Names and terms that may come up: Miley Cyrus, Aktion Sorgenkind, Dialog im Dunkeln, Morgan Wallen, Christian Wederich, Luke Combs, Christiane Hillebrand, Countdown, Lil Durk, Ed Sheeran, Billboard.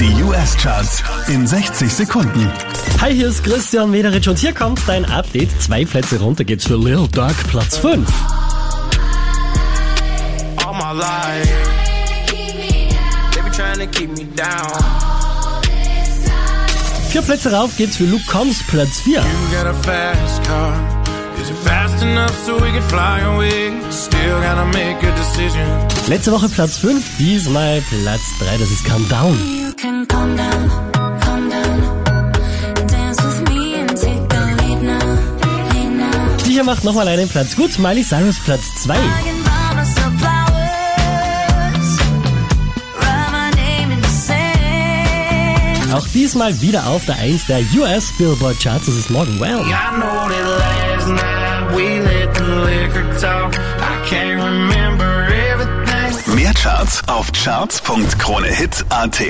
Die US-Charts in 60 Sekunden. Hi, hier ist Christian Wederich und hier kommt dein Update. 2 Plätze runter geht's für Lil Durk, Platz 5. Vier Plätze rauf geht's für Luke Combs, Platz 4. Letzte Woche Platz 5, diesmal Platz 3, das ist Countdown. Die hier macht nochmal einen Platz gut, Miley Cyrus Platz 2. Auch diesmal wieder auf der 1 der US-Billboard-Charts, das ist Morgan Wallen. Mehr Charts auf charts.kronehit.at.